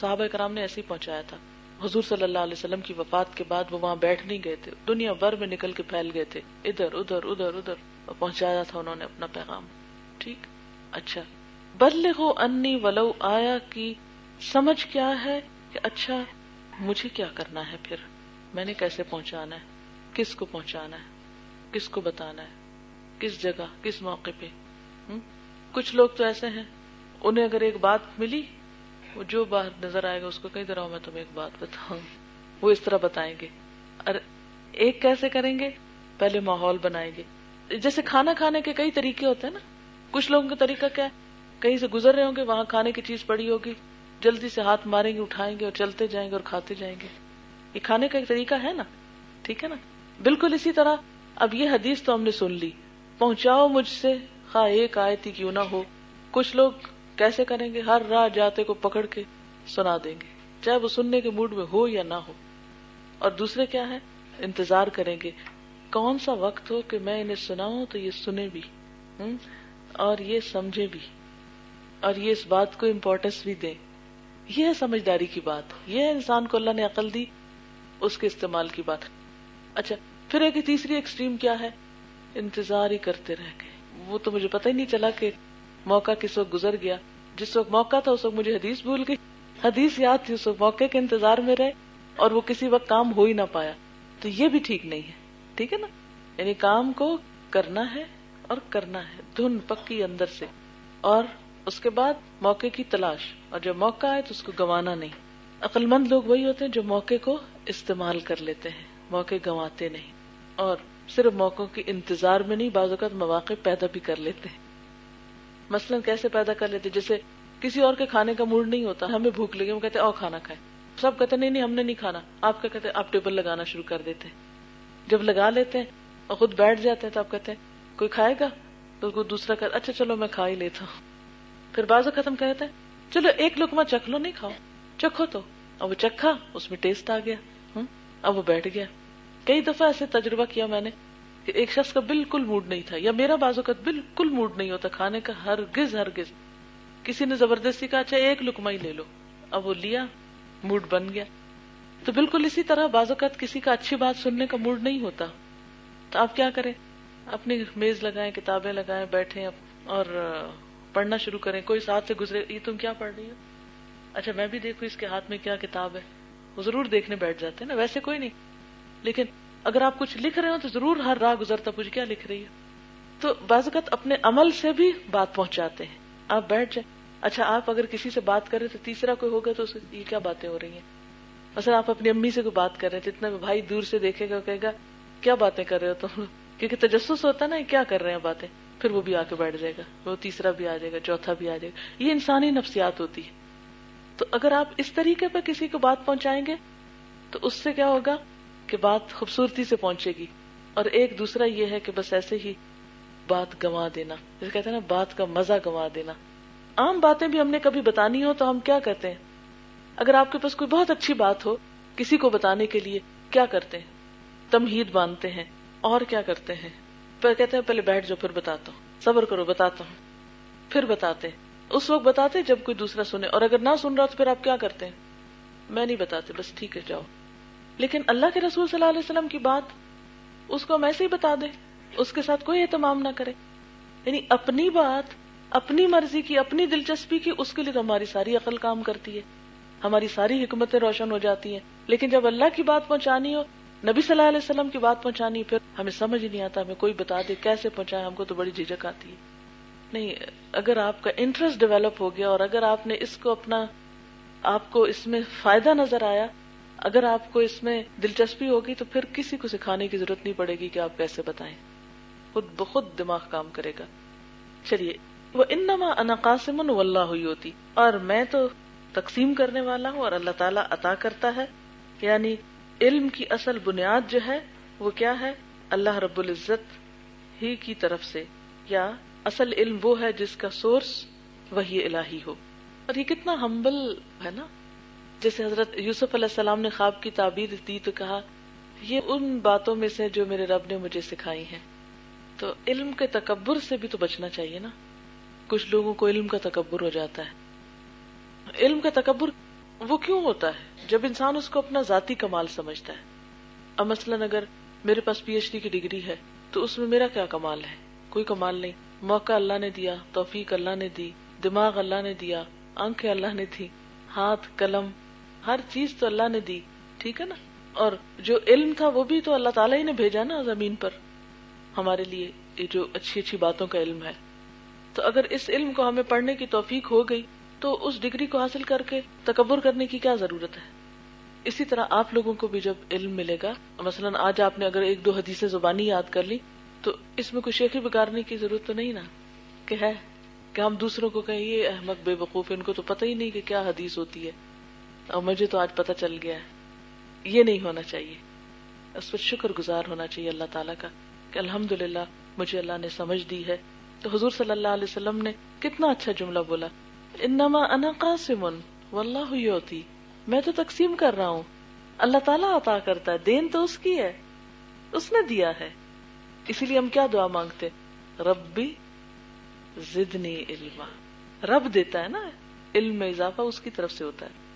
صحابہ کرام نے ایسے ہی پہنچایا تھا. حضور صلی اللہ علیہ وسلم کی وفات کے بعد وہ وہاں بیٹھ نہیں گئے تھے، دنیا بھر میں نکل کے پھیل گئے تھے، ادھر ادھر ادھر ادھر پہنچایا تھا انہوں نے اپنا پیغام. ٹھیک، اچھا، بلغوا انی ولو آیا کی سمجھ کیا ہے کہ اچھا مجھے کیا کرنا ہے، پھر میں نے کیسے پہنچانا ہے، کس کو پہنچانا ہے، کس کو بتانا ہے، کس جگہ، کس موقع پہ. کچھ لوگ تو ایسے ہیں، انہیں اگر ایک بات ملی وہ جو باہر نظر آئے گا اس کو کہیں ذرا میں تمہیں ایک بات بتاؤں، وہ اس طرح بتائیں گے. اور ایک کیسے کریں گے، پہلے ماحول بنائیں گے. جیسے کھانا کھانے کے کئی طریقے ہوتے ہیں نا، کچھ لوگوں کا طریقہ کیا ہے، کہیں سے گزر رہے ہوں گے، وہاں کھانے کی چیز پڑی ہوگی، جلدی سے ہاتھ ماریں گے، اٹھائیں گے اور چلتے جائیں گے اور کھاتے جائیں گے. یہ کھانے کا ایک طریقہ ہے نا، ٹھیک ہے نا. بالکل اسی طرح اب یہ حدیث تو ہم نے سن لی، پہنچاؤ مجھ سے خواہ ایک آیت ہی کیوں نہ ہو. کچھ لوگ کیسے کریں گے، ہر راہ جاتے کو پکڑ کے سنا دیں گے، چاہے وہ سننے کے موڈ میں ہو یا نہ ہو. اور دوسرے کیا ہے، انتظار کریں گے کون سا وقت ہو کہ میں انہیں سناؤں تو یہ سنے بھی اور یہ سمجھے بھی اور یہ اس بات کو امپورٹنس بھی دیں. یہ ہے سمجھداری کی بات، یہ ہے انسان کو اللہ نے عقل دی اس کے استعمال کی بات. اچھا پھر ایک تیسری ایکسٹریم کیا ہے، انتظار ہی کرتے رہ گئے، وہ تو مجھے پتہ ہی نہیں چلا کہ موقع کس وقت گزر گیا. جس وقت موقع تھا اس وقت مجھے حدیث بھول گئی، حدیث یاد تھی اس وقت موقع کے انتظار میں رہے اور وہ کسی وقت کام ہو ہی نہ پایا. تو یہ بھی ٹھیک نہیں ہے، ٹھیک ہے نا. یعنی کام کو کرنا ہے اور کرنا ہے دھن پکی اندر سے، اور اس کے بعد موقع کی تلاش، اور جب موقع آئے تو اس کو گنوانا نہیں. عقل مند لوگ وہی ہوتے ہیں جو موقع کو استعمال کر لیتے ہیں، موقع گنواتے نہیں، اور صرف موقعوں کے انتظار میں نہیں، بعض اوقات مواقع پیدا بھی کر لیتے ہیں. مثلا کیسے پیدا کر لیتے، جیسے کسی اور کے کھانے کا موڈ نہیں ہوتا، ہمیں بھوک لگی، ہم کہتے ہیں او کھانا کھائیں، سب کہتے ہیں نہیں نہیں ہم نے نہیں کھانا، آپ کا کہتے ہیں آپ ٹیبل لگانا شروع کر دیتے ہیں. جب لگا لیتے ہیں اور خود بیٹھ جاتے ہیں تو آپ کہتے ہیں کوئی کھائے گا، تو کوئی دوسرا کہتا اچھا چلو میں کھا ہی لیتا ہوں. پھر بعض اوقات ہم کہتے ہیں چلو ایک لقمہ چکھ لو، نہیں کھاؤ، چکھو تو، اب وہ چکھا، اس میں ٹیسٹ آ گیا، اب وہ بیٹھ گیا. کئی دفعہ ایسے تجربہ کیا میں نے، ایک شخص کا بالکل موڈ نہیں تھا، یا میرا بعض اوقات بالکل موڈ نہیں ہوتا کھانے کا، ہرگز ہرگز. کسی نے زبردستی کہا اچھا ایک لقمہ ہی لے لو، اب وہ لیا، موڈ بن گیا. تو بالکل اسی طرح بعض اوقات کسی کا اچھی بات سننے کا موڈ نہیں ہوتا، تو آپ کیا کریں، اپنی میز لگائیں، کتابیں لگائیں، بیٹھیں اور پڑھنا شروع کریں. کوئی ساتھ سے گزرے، یہ تم کیا پڑھ رہی ہو، اچھا میں بھی دیکھوں اس کے ہاتھ میں کیا کتاب ہے. وہ ضرور دیکھنے بیٹھ جاتے ہیں نا، ویسے کوئی نہیں، لیکن اگر آپ کچھ لکھ رہے ہو تو ضرور ہر راہ گزرتا پوچھ کیا لکھ رہی ہے. تو بعض اوقات اپنے عمل سے بھی بات پہنچاتے ہیں. آپ بیٹھ جائیں، اچھا آپ اگر کسی سے بات کریں تو تیسرا کوئی ہوگا تو اسے یہ کیا باتیں ہو رہی ہیں. مثلا آپ اپنی امی سے کوئی بات کر رہے تھے، اتنا بھائی دور سے دیکھے گا، کہے گا کیا باتیں کر رہے ہو تم لوگ، کیونکہ تجسس ہوتا ہے نا کیا کر رہے ہیں باتیں. پھر وہ بھی آ کے بیٹھ جائے گا، وہ تیسرا بھی آ جائے گا، چوتھا بھی آ جائے گا. یہ انسانی نفسیات ہوتی ہے. تو اگر آپ اس طریقے پر کسی کو بات پہنچائیں گے تو اس سے کیا ہوگا کہ بات خوبصورتی سے پہنچے گی. اور ایک دوسرا یہ ہے کہ بس ایسے ہی بات گنوا دینا، جسے کہتے ہیں نا بات کا مزہ گنوا دینا. عام باتیں بھی ہم نے کبھی بتانی ہو تو ہم کیا کرتے ہیں، اگر آپ کے پاس کوئی بہت اچھی بات ہو کسی کو بتانے کے لیے کیا کرتے ہیں، تمہید باندھتے ہیں اور کیا کرتے ہیں، پھر کہتے ہیں پہلے بیٹھ جاؤ پھر بتاتا ہوں، صبر کرو بتاتا ہوں، پھر بتاتے ہیں. اس وقت بتاتے جب کوئی دوسرا سنے، اور اگر نہ سن رہا تو پھر آپ کیا کرتے ہیں، میں نہیں بتاتے، بس ٹھیک ہے جاؤ. لیکن اللہ کے رسول صلی اللہ علیہ وسلم کی بات اس کو ہم ایسے ہی بتا دیں، اس کے ساتھ کوئی اہتمام نہ کرے. یعنی اپنی بات اپنی مرضی کی، اپنی دلچسپی کی، اس کے لیے تو ہماری ساری عقل کام کرتی ہے، ہماری ساری حکمتیں روشن ہو جاتی ہیں. لیکن جب اللہ کی بات پہنچانی ہو، نبی صلی اللہ علیہ وسلم کی بات پہنچانی، پھر ہمیں سمجھ نہیں آتا، ہمیں کوئی بتا دے کیسے پہنچائے، ہم کو تو بڑی جھجک آتی ہے. نہیں, اگر آپ کا انٹرسٹ ڈیولپ ہو گیا اور اگر آپ نے اس کو اپنا, آپ کو اس میں فائدہ نظر آیا, اگر آپ کو اس میں دلچسپی ہوگی تو پھر کسی کو سکھانے کی ضرورت نہیں پڑے گی کہ آپ کیسے بتائیں, خود بخود دماغ کام کرے گا. چلیے, وَإِنَّمَا أَنَا قَاسِمٌ وَاللَّهُ يُؤْتِي, اور میں تو تقسیم کرنے والا ہوں اور اللہ تعالیٰ عطا کرتا ہے. یعنی علم کی اصل بنیاد جو ہے وہ کیا ہے؟ اللہ رب العزت ہی کی طرف سے, یا اصل علم وہ ہے جس کا سورس وحی الہی ہو. اور یہ کتنا ہمبل ہے نا, جیسے حضرت یوسف علیہ السلام نے خواب کی تعبیر دی تو کہا یہ ان باتوں میں سے جو میرے رب نے مجھے سکھائی ہیں. تو علم کے تکبر سے بھی تو بچنا چاہیے نا. کچھ لوگوں کو علم کا تکبر ہو جاتا ہے. علم کا تکبر وہ کیوں ہوتا ہے؟ جب انسان اس کو اپنا ذاتی کمال سمجھتا ہے. اب مثلاً اگر میرے پاس پی ایچ ڈی کی ڈگری ہے تو اس میں میرا کیا کمال ہے؟ کوئی کمال نہیں. موقع اللہ نے دیا, توفیق اللہ نے دی, دماغ اللہ نے دیا, آنکھیں اللہ نے دی, ہاتھ, قلم, ہر چیز تو اللہ نے دی, ٹھیک ہے نا. اور جو علم تھا وہ بھی تو اللہ تعالیٰ ہی نے بھیجا نا زمین پر ہمارے لیے, یہ جو اچھی اچھی باتوں کا علم ہے. تو اگر اس علم کو ہمیں پڑھنے کی توفیق ہو گئی تو اس ڈگری کو حاصل کر کے تکبر کرنے کی کیا ضرورت ہے. اسی طرح آپ لوگوں کو بھی جب علم ملے گا, مثلا آج آپ نے اگر ایک دو حدیثیں زبانی یاد کر لی تو اس میں کوئی شیخی بگاڑنے کی ضرورت تو نہیں نا, کہ ہے کہ ہم دوسروں کو کہیں یہ احمق بے وقوف ان کو تو پتہ ہی نہیں کہ کیا حدیث ہوتی ہے اور مجھے تو آج پتہ چل گیا ہے. یہ نہیں ہونا چاہیے. اس پر شکر گزار ہونا چاہیے اللہ تعالیٰ کا کہ الحمدللہ مجھے اللہ نے سمجھ دی ہے. تو حضور صلی اللہ علیہ وسلم نے کتنا اچھا جملہ بولا, انما انا قاسم واللہ یؤتی, میں تو تقسیم کر رہا ہوں, اللہ تعالیٰ عطا کرتا ہے, دین تو اس کی ہے, اس نے دیا ہے. اسی لیے ہم کیا دعا مانگتے, ربی زدنی علما. رب دیتا ہے نا, علم میں اضافہ اس کی طرف سے ہوتا ہے.